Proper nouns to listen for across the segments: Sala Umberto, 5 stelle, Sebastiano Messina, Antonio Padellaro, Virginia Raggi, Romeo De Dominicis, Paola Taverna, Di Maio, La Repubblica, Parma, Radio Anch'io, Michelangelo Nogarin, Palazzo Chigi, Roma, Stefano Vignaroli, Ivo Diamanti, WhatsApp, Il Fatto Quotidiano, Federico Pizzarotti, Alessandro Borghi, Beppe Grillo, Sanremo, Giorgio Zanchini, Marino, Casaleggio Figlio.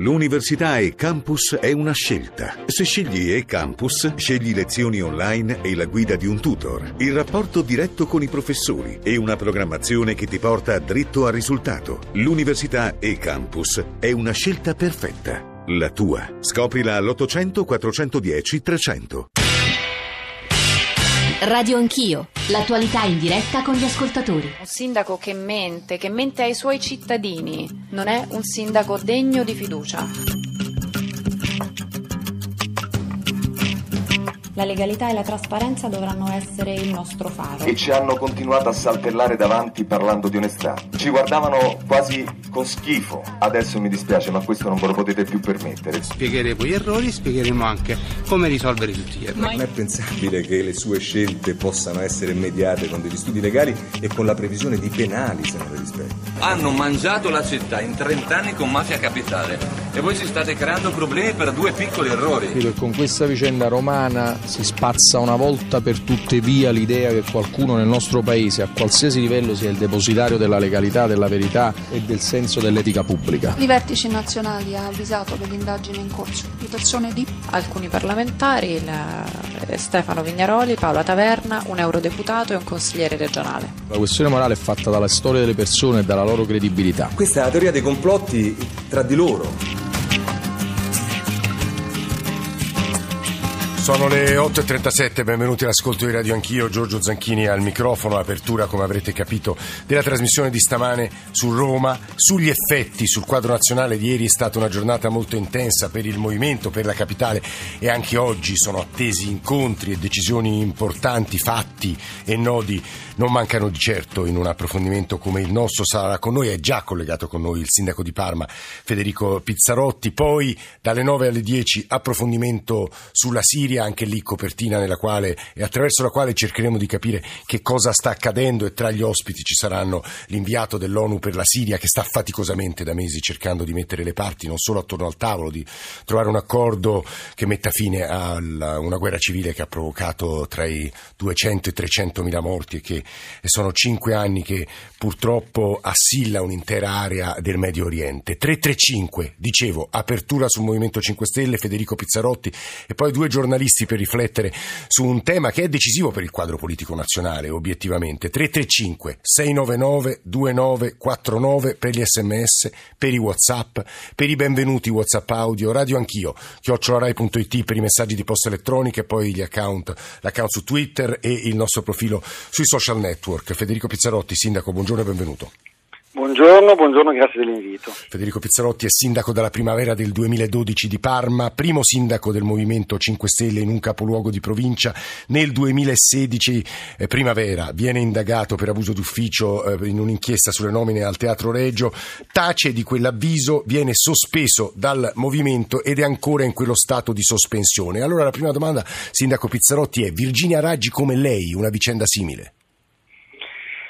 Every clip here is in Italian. L'università e campus è una scelta. Se scegli e-campus, scegli lezioni online e la guida di un tutor, il rapporto diretto con i professori e una programmazione che ti porta dritto al risultato. L'università e-campus è una scelta perfetta. La tua. Scoprila all'800 410 300. Radio Anch'io, l'attualità in diretta con gli ascoltatori. Un sindaco che mente ai suoi cittadini, non è un sindaco degno di fiducia. La legalità e la trasparenza dovranno essere il nostro faro. E ci hanno continuato a saltellare davanti parlando di onestà. Ci guardavano quasi con schifo. Adesso mi dispiace, ma questo non ve lo potete più permettere. Spiegheremo gli errori, spiegheremo anche come risolvere tutti gli errori. Non è pensabile che le sue scelte possano essere mediate con degli studi legali e con la previsione di penali se non le rispetta. Hanno mangiato la città in 30 anni con mafia capitale e voi ci state creando problemi per due piccoli errori. Credo che con questa vicenda romana si spazza una volta per tutte via l'idea che qualcuno nel nostro paese, a qualsiasi livello, sia il depositario della legalità, della verità e del senso dell'etica pubblica. I vertici nazionali ha avvisato dell'indagine in corso di persone di alcuni parlamentari, Stefano Vignaroli, Paola Taverna, un eurodeputato e un consigliere regionale. La questione morale è fatta dalla storia delle persone e dalla loro credibilità. Questa è la teoria dei complotti tra di loro. Sono le 8.37, benvenuti all'ascolto di Radio Anch'io, Giorgio Zanchini al microfono, apertura come avrete capito della trasmissione di stamane su Roma, sugli effetti sul quadro nazionale. Di ieri è stata una giornata molto intensa per il movimento, per la capitale, e anche oggi sono attesi incontri e decisioni importanti, fatti e nodi non mancano di certo in un approfondimento come il nostro. Sarà con noi, è già collegato con noi il sindaco di Parma Federico Pizzarotti, poi dalle 9 alle 10 approfondimento sulla Siria, anche lì copertina nella quale e attraverso la quale cercheremo di capire che cosa sta accadendo, e tra gli ospiti ci saranno l'inviato dell'ONU per la Siria che sta faticosamente da mesi cercando di mettere le parti non solo attorno al tavolo, di trovare un accordo che metta fine a una guerra civile che ha provocato tra i 200 e 300 mila morti e che sono 5 anni che purtroppo assilla un'intera area del Medio Oriente. 335, dicevo, apertura sul Movimento 5 Stelle, Federico Pizzarotti e poi due giornalisti per riflettere su un tema che è decisivo per il quadro politico nazionale, obiettivamente. 335 699 2949 per gli sms, per i WhatsApp, per i benvenuti WhatsApp audio. Radio Anch'io @rai.it per i messaggi di posta elettronica e poi gli account, l'account su Twitter e il nostro profilo sui social network. Federico Pizzarotti, sindaco, buongiorno e benvenuto. Buongiorno, grazie dell'invito. Federico Pizzarotti è sindaco dalla primavera del 2012 di Parma, primo sindaco del Movimento 5 Stelle in un capoluogo di provincia. Nel 2016 primavera viene indagato per abuso d'ufficio in un'inchiesta sulle nomine al Teatro Regio, tace di quell'avviso, viene sospeso dal Movimento ed è ancora in quello stato di sospensione. Allora la prima domanda, sindaco Pizzarotti, è: Virginia Raggi come lei, una vicenda simile?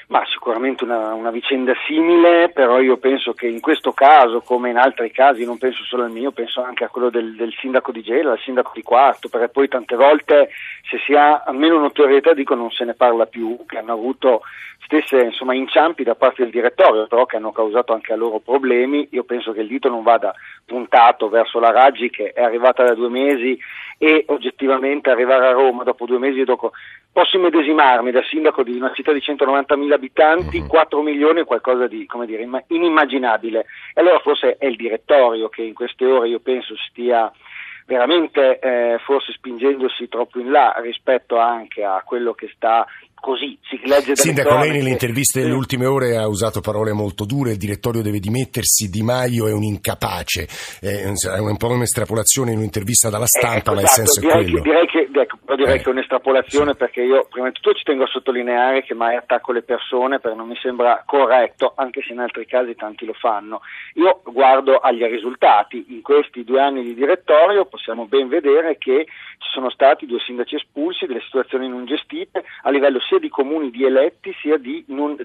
Ma sicuramente una vicenda simile, però io penso che in questo caso, come in altri casi, non penso solo al mio, penso anche a quello del sindaco di Gela, al sindaco di Quarto, perché poi tante volte se si ha almeno notorietà, dico, non se ne parla più, che hanno avuto stesse inciampi da parte del direttorio, però che hanno causato anche a loro problemi. Io penso che il dito non vada puntato verso la Raggi, che è arrivata da 2 mesi e oggettivamente arrivare a Roma dopo 2 mesi, posso immedesimarmi da sindaco di una città di 190.000 abitanti, 4 milioni è qualcosa di, come dire, inimmaginabile. E allora forse è il direttorio che in queste ore, io penso, stia veramente forse spingendosi troppo in là rispetto anche a quello che sta. Così si legge. Sindaco, lei nelle interviste delle ultime ore ha usato parole molto dure: il direttorio deve dimettersi, Di Maio è un incapace. È un po' un'estrapolazione in un'intervista dalla stampa, ma esatto, il senso è quello. Direi che è un'estrapolazione, sì. Perché io prima di tutto ci tengo a sottolineare che mai attacco le persone, perché non mi sembra corretto, anche se in altri casi tanti lo fanno. Io guardo agli risultati. In questi 2 anni di direttorio possiamo ben vedere che ci sono stati 2 sindaci espulsi, delle situazioni non gestite a livello sia di comuni di eletti sia di non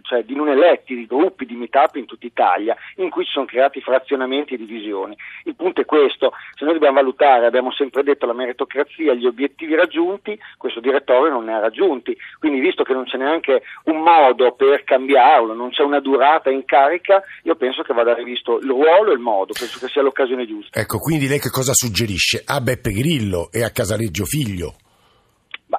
eletti, di gruppi, di meetup in tutta Italia, in cui si sono creati frazionamenti e divisioni. Il punto è questo: se noi dobbiamo valutare, abbiamo sempre detto, la meritocrazia, gli obiettivi raggiunti, questo direttorio non ne ha raggiunti, quindi visto che non c'è neanche un modo per cambiarlo, non c'è una durata in carica, io penso che vada rivisto il ruolo e il modo, penso che sia l'occasione giusta. Ecco, quindi lei che cosa suggerisce a Beppe Grillo e a Casaleggio Figlio?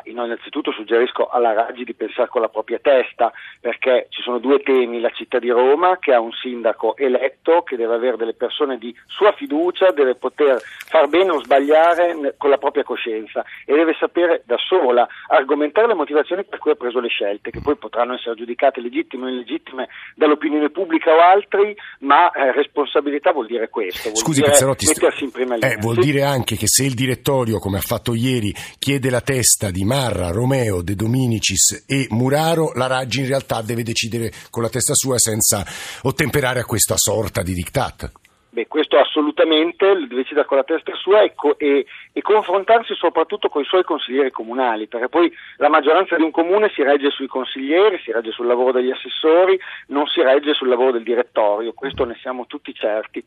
No, innanzitutto suggerisco alla Raggi di pensare con la propria testa, perché ci sono due temi: la città di Roma, che ha un sindaco eletto, che deve avere delle persone di sua fiducia, deve poter far bene o sbagliare con la propria coscienza e deve sapere da sola argomentare le motivazioni per cui ha preso le scelte, che poi potranno essere giudicate legittime o illegittime dall'opinione pubblica o altri, ma responsabilità vuol dire questo, vuol Scusi, dire Pizzarotti, mettersi in prima linea. Vuol dire anche che se il direttorio, come ha fatto ieri, chiede la testa di Romeo, De Dominicis e Muraro, la Raggi in realtà deve decidere con la testa sua senza ottemperare a questa sorta di diktat. Beh, questo assolutamente, lo deve decidere con la testa sua e confrontarsi soprattutto con i suoi consiglieri comunali, perché poi la maggioranza di un comune si regge sui consiglieri, si regge sul lavoro degli assessori, non si regge sul lavoro del direttorio, questo ne siamo tutti certi.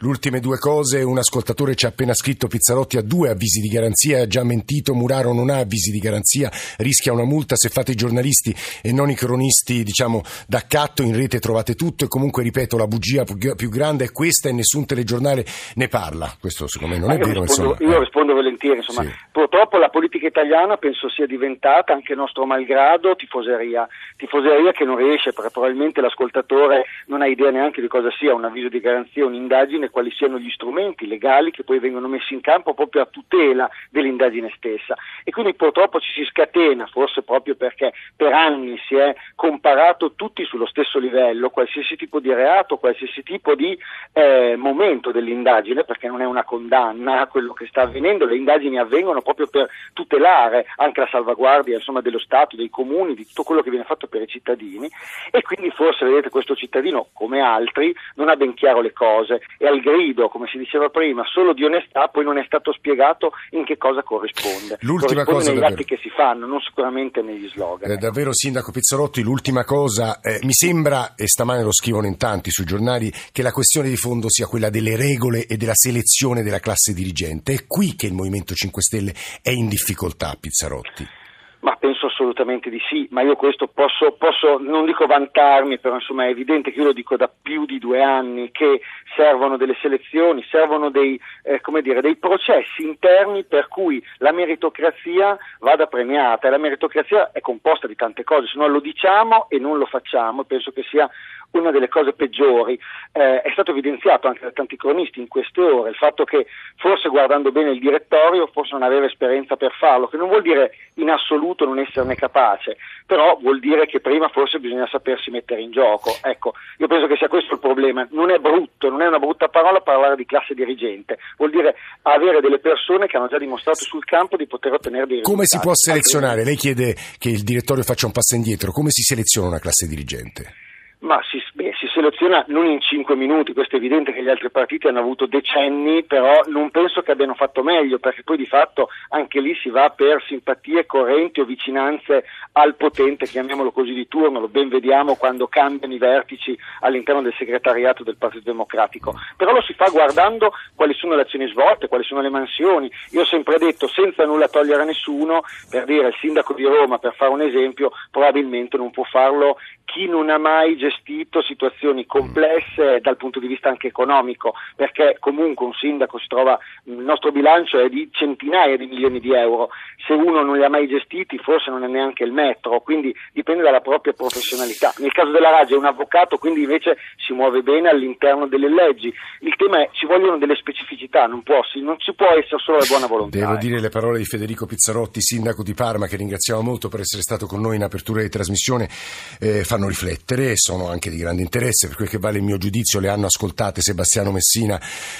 L'ultime due cose: un ascoltatore ci ha appena scritto: Pizzarotti ha 2 avvisi di garanzia, ha già mentito, Muraro non ha avvisi di garanzia, rischia una multa, se fate i giornalisti e non i cronisti, diciamo, d'accatto, in rete trovate tutto, e comunque, ripeto, la bugia più grande è questa e nessun telegiornale ne parla. Questo secondo me non è vero. Io rispondo volentieri, insomma, sì. Purtroppo la politica italiana penso sia diventata, anche nostro malgrado, tifoseria che non riesce, perché probabilmente l'ascoltatore non ha idea neanche di cosa sia un avviso di garanzia, un'indagine, quali siano gli strumenti legali che poi vengono messi in campo proprio a tutela dell'indagine stessa, e quindi purtroppo ci si scatena, forse proprio perché per anni si è comparato tutti sullo stesso livello, qualsiasi tipo di reato, qualsiasi tipo di momento dell'indagine, perché non è una condanna a quello che sta avvenendo, le indagini avvengono proprio per tutelare anche la salvaguardia, insomma, dello Stato, dei comuni, di tutto quello che viene fatto per i cittadini, e quindi forse, vedete, questo cittadino, come altri, non ha ben chiaro le cose, e al grido, come si diceva prima, solo di onestà, poi non è stato spiegato in che cosa corrisponde. L'ultima corrisponde negli atti che si fanno, non sicuramente negli slogan. Davvero, sindaco Pizzarotti, l'ultima cosa, mi sembra, e stamane lo scrivono in tanti sui giornali, che la questione di fondo sia quella delle regole e della selezione della classe dirigente. È qui che il Movimento 5 Stelle è in difficoltà, Pizzarotti. Ma penso assolutamente di sì, ma io questo posso non dico vantarmi, però insomma è evidente che io lo dico da più di 2 anni che servono delle selezioni, servono dei processi interni per cui la meritocrazia vada premiata, e la meritocrazia è composta di tante cose, se no lo diciamo e non lo facciamo, penso che sia una delle cose peggiori. È stato evidenziato anche da tanti cronisti in queste ore il fatto che forse, guardando bene il direttorio, forse non aveva esperienza per farlo, che non vuol dire in assoluto non esserne capace, però vuol dire che prima forse bisogna sapersi mettere in gioco. Ecco, io penso che sia questo il problema. Non è brutto, non è una brutta parola parlare di classe dirigente, vuol dire avere delle persone che hanno già dimostrato sul campo di poter ottenere dei risultati. Come si può selezionare? Lei chiede che il direttorio faccia un passo indietro. Come si seleziona una classe dirigente? Ma si seleziona non in 5 minuti, questo è evidente che gli altri partiti hanno avuto decenni, però non penso che abbiano fatto meglio, perché poi di fatto anche lì si va per simpatie, correnti o vicinanze al potente, chiamiamolo così, di turno. Lo ben vediamo quando cambiano i vertici all'interno del segretariato del Partito Democratico, però lo si fa guardando quali sono le azioni svolte, quali sono le mansioni. Io ho sempre detto, senza nulla togliere a nessuno, per dire, il sindaco di Roma, per fare un esempio, probabilmente non può farlo chi non ha mai gestito situazioni complesse dal punto di vista anche economico, perché comunque un sindaco si trova, il nostro bilancio è di centinaia di milioni di euro, se uno non li ha mai gestiti forse non è neanche il metro, quindi dipende dalla propria professionalità. Nel caso della Raggi è un avvocato, quindi invece si muove bene all'interno delle leggi. Il tema è, ci vogliono delle specificità, non ci può essere solo la buona volontà. Devo dire le parole di Federico Pizzarotti, sindaco di Parma, che ringraziamo molto per essere stato con noi in apertura di trasmissione, fanno riflettere, sono anche di grande interesse. Per quel che vale il mio giudizio, le hanno ascoltate Sebastiano Messina,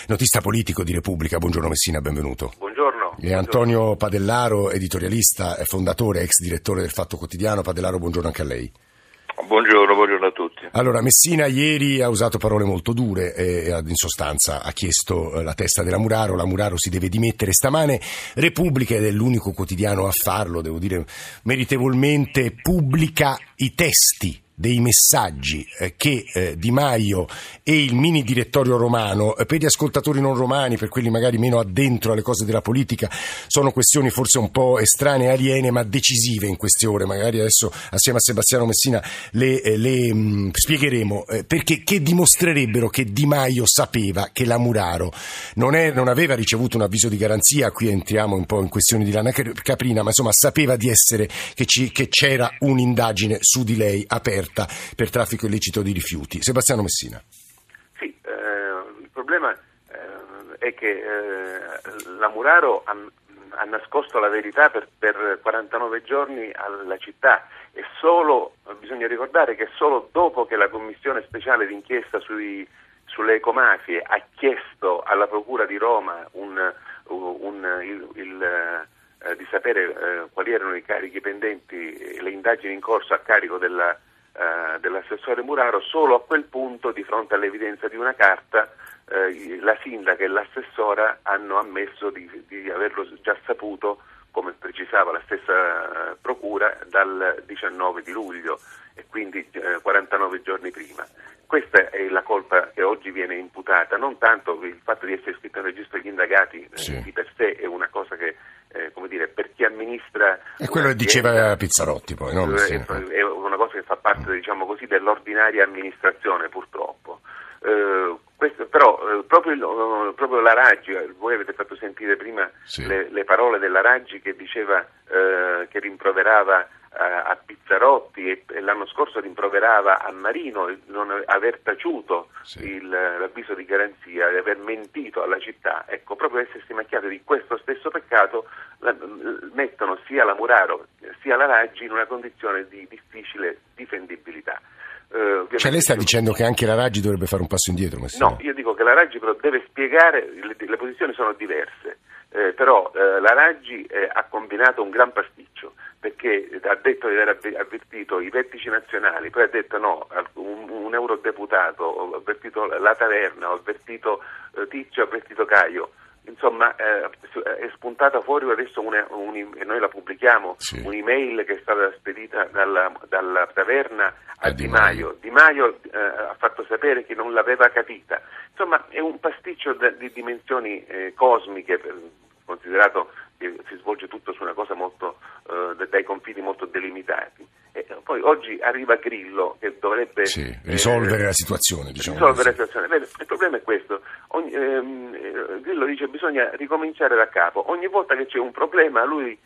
notista politico di Repubblica. Buongiorno Messina, benvenuto. Buongiorno. E Antonio Padellaro, editorialista, fondatore, ex direttore del Fatto Quotidiano. Padellaro, buongiorno anche a lei. Buongiorno a tutti. Allora, Messina ieri ha usato parole molto dure e in sostanza ha chiesto la testa della Muraro. La Muraro si deve dimettere stamane. Repubblica, ed è l'unico quotidiano a farlo, devo dire meritevolmente, pubblica i testi dei messaggi che Di Maio e il mini direttorio romano, per gli ascoltatori non romani, per quelli magari meno addentro alle cose della politica, sono questioni forse un po' estranee, aliene, ma decisive in queste ore. Magari adesso assieme a Sebastiano Messina le spiegheremo, perché che dimostrerebbero che Di Maio sapeva che la Muraro non aveva ricevuto un avviso di garanzia. Qui entriamo un po' in questioni di lana caprina, ma insomma sapeva che c'era un'indagine su di lei aperta per traffico illecito di rifiuti. Sebastiano Messina. Sì, il problema è che la Muraro ha nascosto la verità per 49 giorni alla città, e bisogna ricordare che solo dopo che la Commissione Speciale d'Inchiesta sulle ecomafie ha chiesto alla Procura di Roma di sapere quali erano i carichi pendenti, le indagini in corso a carico dell'assessore Muraro, solo a quel punto, di fronte all'evidenza di una carta, la sindaca e l'assessora hanno ammesso di averlo già saputo, come precisava la stessa procura, dal 19 di luglio, e quindi 49 giorni prima. Questa è la colpa che oggi viene imputata, non tanto il fatto di essere iscritto nel registro degli indagati, sì, di per sé è una cosa che, come dire, per chi amministra... E quello che diceva Pizzarotti poi, no? È una cosa che fa parte, diciamo così, dell'ordinaria amministrazione, purtroppo. Proprio la Raggi, voi avete fatto sentire prima, sì, le parole della Raggi che diceva, che rimproverava a Pizzarotti e l'anno scorso rimproverava a Marino non aver taciuto, sì, l'avviso di garanzia, di aver mentito alla città. Ecco, proprio essersi macchiato di questo stesso peccato mettono sia la Muraro sia la Raggi in una condizione di difficile difendibilità. Cioè lei sta dicendo che anche la Raggi dovrebbe fare un passo indietro? No, io dico che la Raggi però deve spiegare, le posizioni sono diverse, però la Raggi ha combinato un gran pasticcio, perché ha detto di aver avvertito i vertici nazionali, poi ha detto no, un eurodeputato, ho avvertito la Taverna, ho avvertito Tizio, ho avvertito Caio. Insomma, è spuntata fuori adesso e noi la pubblichiamo, sì, un'email che è stata spedita dalla Taverna a Di Maio. Di Maio ha fatto sapere che non l'aveva capita. Insomma, è un pasticcio di dimensioni cosmiche, considerato che si svolge tutto su una cosa molto, dai confini molto delimitati. E poi oggi arriva Grillo che dovrebbe, sì, risolvere la situazione. Diciamo risolvere così la situazione. Beh, il problema è questo. Grillo dice che bisogna ricominciare da capo. Ogni volta che c'è un problema lui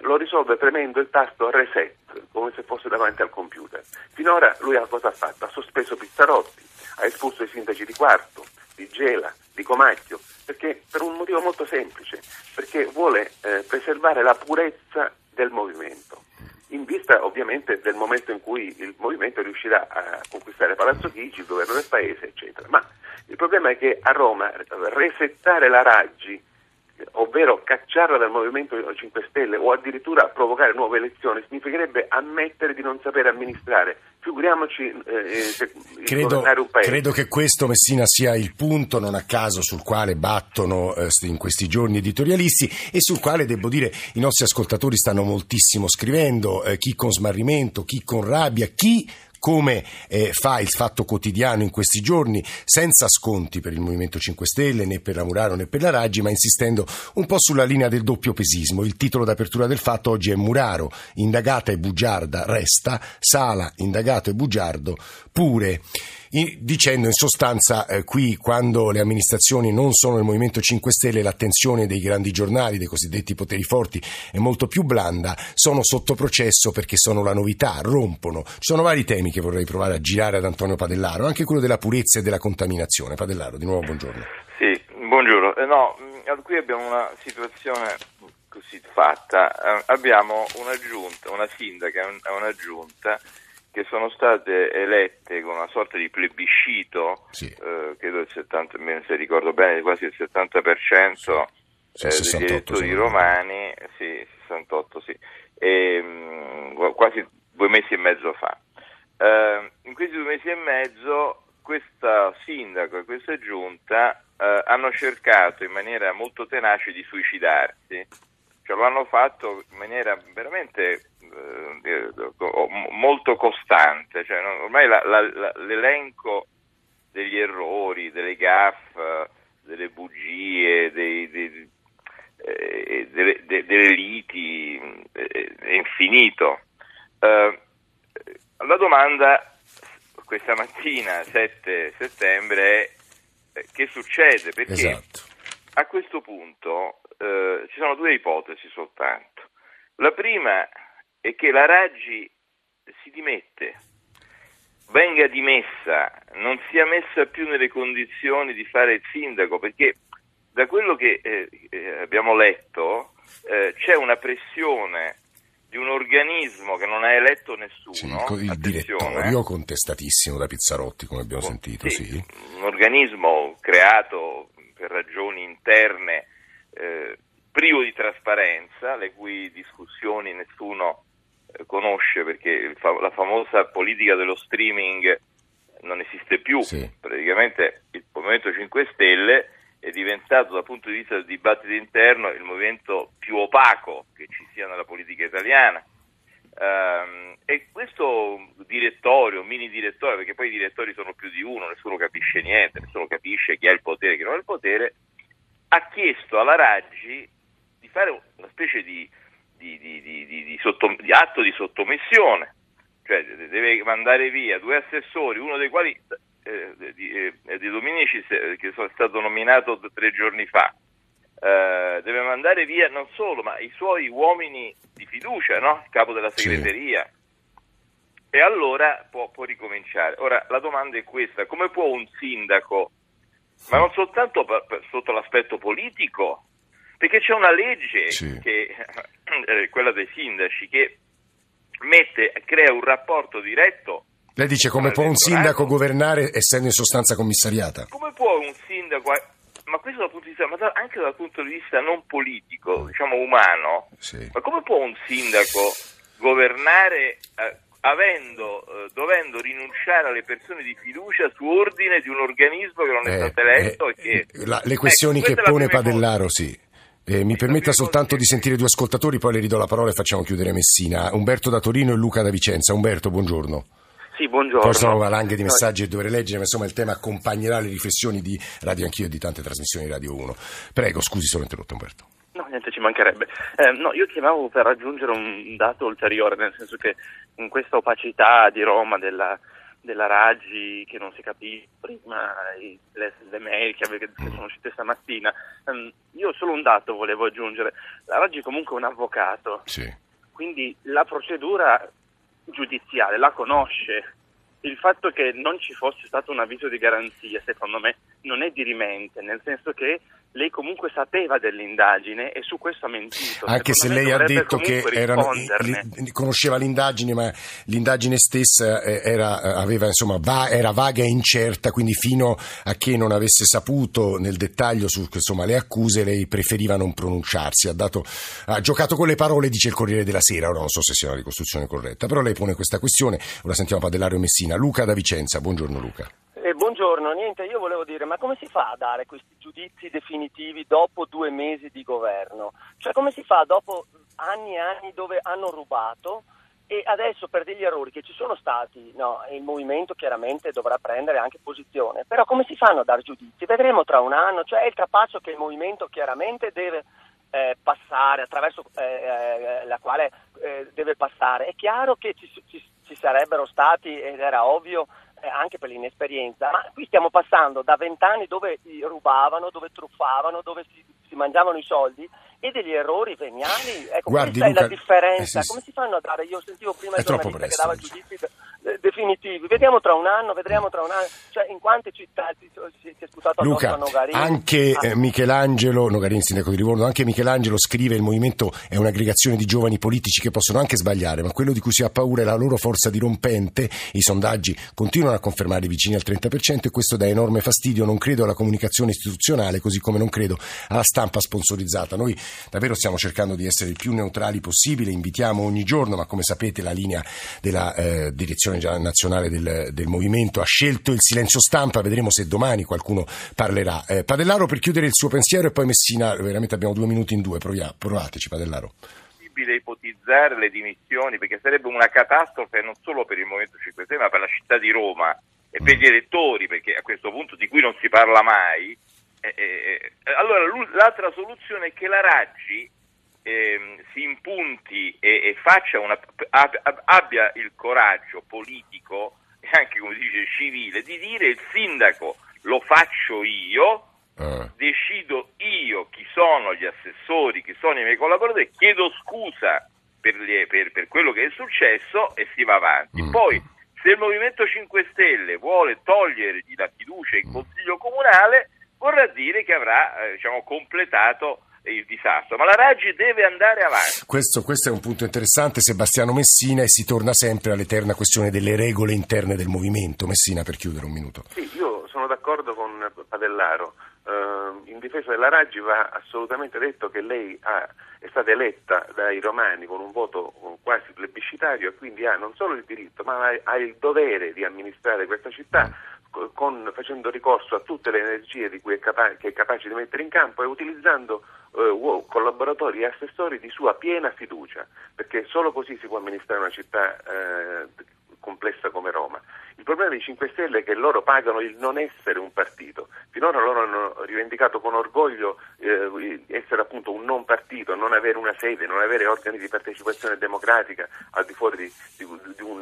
lo risolve premendo il tasto reset, come se fosse davanti al computer. Finora lui cosa ha fatto? Ha sospeso Pizzarotti, ha espulso i sindaci di Quarto, di Gela, di Comacchio, perché per un motivo molto semplice, perché vuole preservare la purezza del movimento, in vista ovviamente del momento in cui il movimento riuscirà a conquistare Palazzo Chigi, il governo del paese, eccetera. Ma il problema è che a Roma resettare la Raggi, ovvero cacciarla dal Movimento 5 Stelle o addirittura provocare nuove elezioni, significherebbe ammettere di non sapere amministrare. Figuriamoci governare un paese. Credo che questo, Messina, sia il punto non a caso sul quale battono in questi giorni editorialisti e sul quale, devo dire, i nostri ascoltatori stanno moltissimo scrivendo, chi con smarrimento, chi con rabbia, chi come fa il Fatto Quotidiano in questi giorni, senza sconti per il Movimento 5 Stelle, né per la Muraro né per la Raggi, ma insistendo un po' sulla linea del doppio pesismo. Il titolo d'apertura del Fatto oggi è: Muraro, indagata e bugiarda, resta; Sala, indagato e bugiardo, pure. Dicendo in sostanza, qui quando le amministrazioni non sono il Movimento 5 Stelle l'attenzione dei grandi giornali, dei cosiddetti poteri forti, è molto più blanda, sono sotto processo perché sono la novità, rompono. Ci sono vari temi che vorrei provare a girare ad Antonio Padellaro, anche quello della purezza e della contaminazione. Padellaro, di nuovo buongiorno. Sì, buongiorno. No, qui abbiamo una situazione così fatta, abbiamo una giunta, una sindaca e una giunta che sono state elette con una sorta di plebiscito, sì, credo il 70, se ricordo bene, quasi il 70%, sì, 68, degli elettori romani, sì, 68, sì, quasi 2 mesi e mezzo fa. In questi 2 mesi e mezzo questa sindaco e questa giunta hanno cercato in maniera molto tenace di suicidarsi, cioè lo hanno fatto in maniera veramente molto costante, cioè, ormai l'elenco degli errori, delle gaffe, delle bugie, delle liti è infinito. La domanda questa mattina, 7 settembre, è che succede? Perché esatto. A questo punto ci sono 2 ipotesi soltanto. La prima è che la Raggi si dimette, venga dimessa, non sia messa più nelle condizioni di fare il sindaco, perché da quello che abbiamo letto c'è una pressione di un organismo che non ha eletto nessuno, sì, il direttorio contestatissimo da Pizzarotti, come abbiamo sentito, sì. Un organismo creato per ragioni interne, privo di trasparenza, le cui discussioni nessuno conosce, perché la famosa politica dello streaming non esiste più, sì. Praticamente il Movimento 5 Stelle è diventato, dal punto di vista del dibattito interno, il movimento più opaco che ci sia nella politica italiana. E questo direttorio, mini direttorio, perché poi i direttori sono più di uno, nessuno capisce niente, nessuno capisce chi ha il potere e chi non ha il potere, ha chiesto alla Raggi di fare una specie di atto di sottomissione, cioè deve mandare via 2 assessori, uno dei quali Di Dominicis, che è stato nominato 3 giorni fa, deve mandare via non solo, ma i suoi uomini di fiducia, no? Il capo della segreteria, sì. E allora può ricominciare. Ora la domanda è questa: come può un sindaco, ma non soltanto sotto l'aspetto politico, perché c'è una legge, sì, che quella dei sindaci, che crea un rapporto diretto. Lei dice: come può un sindaco governare essendo in sostanza commissariata? Come può un sindaco, ma questo dal punto di vista, ma anche dal punto di vista non politico, diciamo umano, sì, ma come può un sindaco governare dovendo rinunciare alle persone di fiducia su ordine di un organismo che non è stato eletto? Le questioni che pone Padellaro, sì. Mi permetta soltanto di sentire 2 ascoltatori, poi le ridò la parola e facciamo chiudere Messina. Umberto da Torino e Luca da Vicenza. Umberto, buongiorno. Sì, buongiorno. Poi sono valanghe di messaggi e dovrei leggere, ma insomma il tema accompagnerà le riflessioni di Radio Anch'io e di tante trasmissioni Radio 1. Prego, scusi, sono interrotto, Umberto. No, niente, ci mancherebbe. Io chiamavo per aggiungere un dato ulteriore, nel senso che in questa opacità di Roma della Raggi, che non si capì prima, le mail che sono uscite stamattina, io solo un dato volevo aggiungere. La Raggi comunque è un avvocato, sì, quindi la procedura giudiziale la conosce. Il fatto che non ci fosse stato un avviso di garanzia, secondo me, non è dirimente, nel senso che lei comunque sapeva dell'indagine e su questo ha mentito. Anche se lei ha detto che conosceva l'indagine, ma l'indagine stessa era vaga e incerta, quindi fino a che non avesse saputo nel dettaglio su le accuse, lei preferiva non pronunciarsi. Ha giocato con le parole, dice il Corriere della Sera. Ora non so se sia una ricostruzione corretta, però lei pone questa questione. Ora sentiamo Padellaro e Messina. Luca da Vicenza, buongiorno Luca. Buongiorno, niente, io volevo dire, ma come si fa a dare questi giudizi definitivi dopo 2 mesi di governo? Cioè come si fa dopo anni e anni dove hanno rubato e adesso per degli errori che ci sono stati, no, il movimento chiaramente dovrà prendere anche posizione, però come si fanno a dare giudizi? Vedremo tra un anno, cioè è il trapaccio che il movimento chiaramente deve passare, attraverso la quale deve passare. È chiaro che ci sarebbero stati, ed era ovvio, anche per l'inesperienza, ma qui stiamo passando da 20 anni dove rubavano, dove truffavano, dove si mangiavano i soldi, e degli errori veniali. Ecco, guardi, questa Luca, è la differenza. Sì. Come si fanno a dare? Io sentivo prima il giornalista che dava giudizi definitivi. Vedremo tra un anno, cioè in quante città si è sputato Luca, Nogarin. Anche Michelangelo Nogarin, sindaco di Livorno, anche Michelangelo scrive: il movimento è un'aggregazione di giovani politici che possono anche sbagliare, ma quello di cui si ha paura è la loro forza dirompente. I sondaggi continuano continuano a confermare vicini al 30% e questo dà enorme fastidio, non credo alla comunicazione istituzionale, così come non credo alla stampa sponsorizzata. Noi davvero stiamo cercando di essere il più neutrali possibile, invitiamo ogni giorno, ma come sapete la linea della direzione nazionale del movimento ha scelto il silenzio stampa, vedremo se domani qualcuno parlerà. Padellaro per chiudere il suo pensiero e poi Messina, veramente abbiamo 2 minuti in 2, provateci Padellaro. Ipotizzare le dimissioni, perché sarebbe una catastrofe non solo per il Movimento 5 Stelle ma per la città di Roma e per gli elettori, perché a questo punto di cui non si parla mai. Allora l'altra soluzione è che la Raggi si impunti e faccia abbia il coraggio politico e anche, come dice, civile di dire: il sindaco lo faccio io, decido io chi sono gli assessori, chi sono i miei collaboratori, chiedo scusa per quello che è successo e si va avanti. Poi se il Movimento 5 Stelle vuole togliergli la fiducia in Consiglio Comunale, vorrà dire che avrà completato il disastro, ma la Raggi deve andare avanti. Questo è un punto interessante, Sebastiano Messina, e si torna sempre all'eterna questione delle regole interne del movimento. Messina, per chiudere, un minuto. Sì, io sono d'accordo con Padellaro. In difesa della Raggi va assolutamente detto che lei è stata eletta dai romani con un voto quasi plebiscitario e quindi ha non solo il diritto ma ha il dovere di amministrare questa città facendo ricorso a tutte le energie di cui che è capace di mettere in campo e utilizzando collaboratori e assessori di sua piena fiducia, perché solo così si può amministrare una città complessa come Roma. Il problema dei 5 Stelle è che loro pagano il non essere un partito. Finora loro hanno rivendicato con orgoglio essere appunto un non partito, non avere una sede, non avere organi di partecipazione democratica al di fuori di un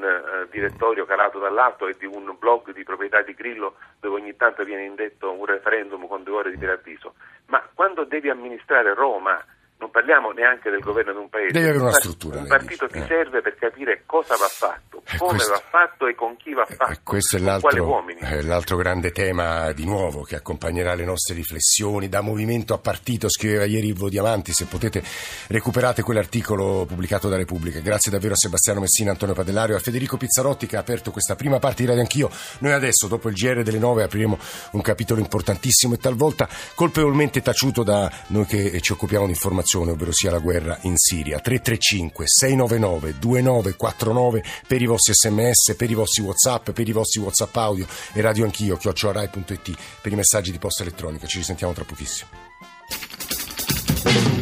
direttorio calato dall'alto e di un blog di proprietà di Grillo dove ogni tanto viene indetto un referendum con 2 ore di preavviso. Ma quando devi amministrare Roma, non parliamo neanche del governo di un paese, deve avere una struttura. Un partito ti serve per capire cosa va fatto, come va fatto e con chi va fatto, questo è con quali uomini. L'altro grande tema di nuovo che accompagnerà le nostre riflessioni, da movimento a partito, scriveva ieri Ivo Diamanti. Se potete recuperate quell'articolo pubblicato da Repubblica. Grazie davvero a Sebastiano Messina, Antonio Padellaro e a Federico Pizzarotti che ha aperto questa prima parte di Radio Anch'io. Noi adesso, dopo il GR delle 9, apriremo un capitolo importantissimo e talvolta colpevolmente taciuto da noi che ci occupiamo di informazioni, ovvero sia la guerra in Siria. 335-699-2949 per i vostri sms, per i vostri whatsapp, per i vostri whatsapp audio e Radio Anch'io @rai.it per i messaggi di posta elettronica. Ci risentiamo tra pochissimo.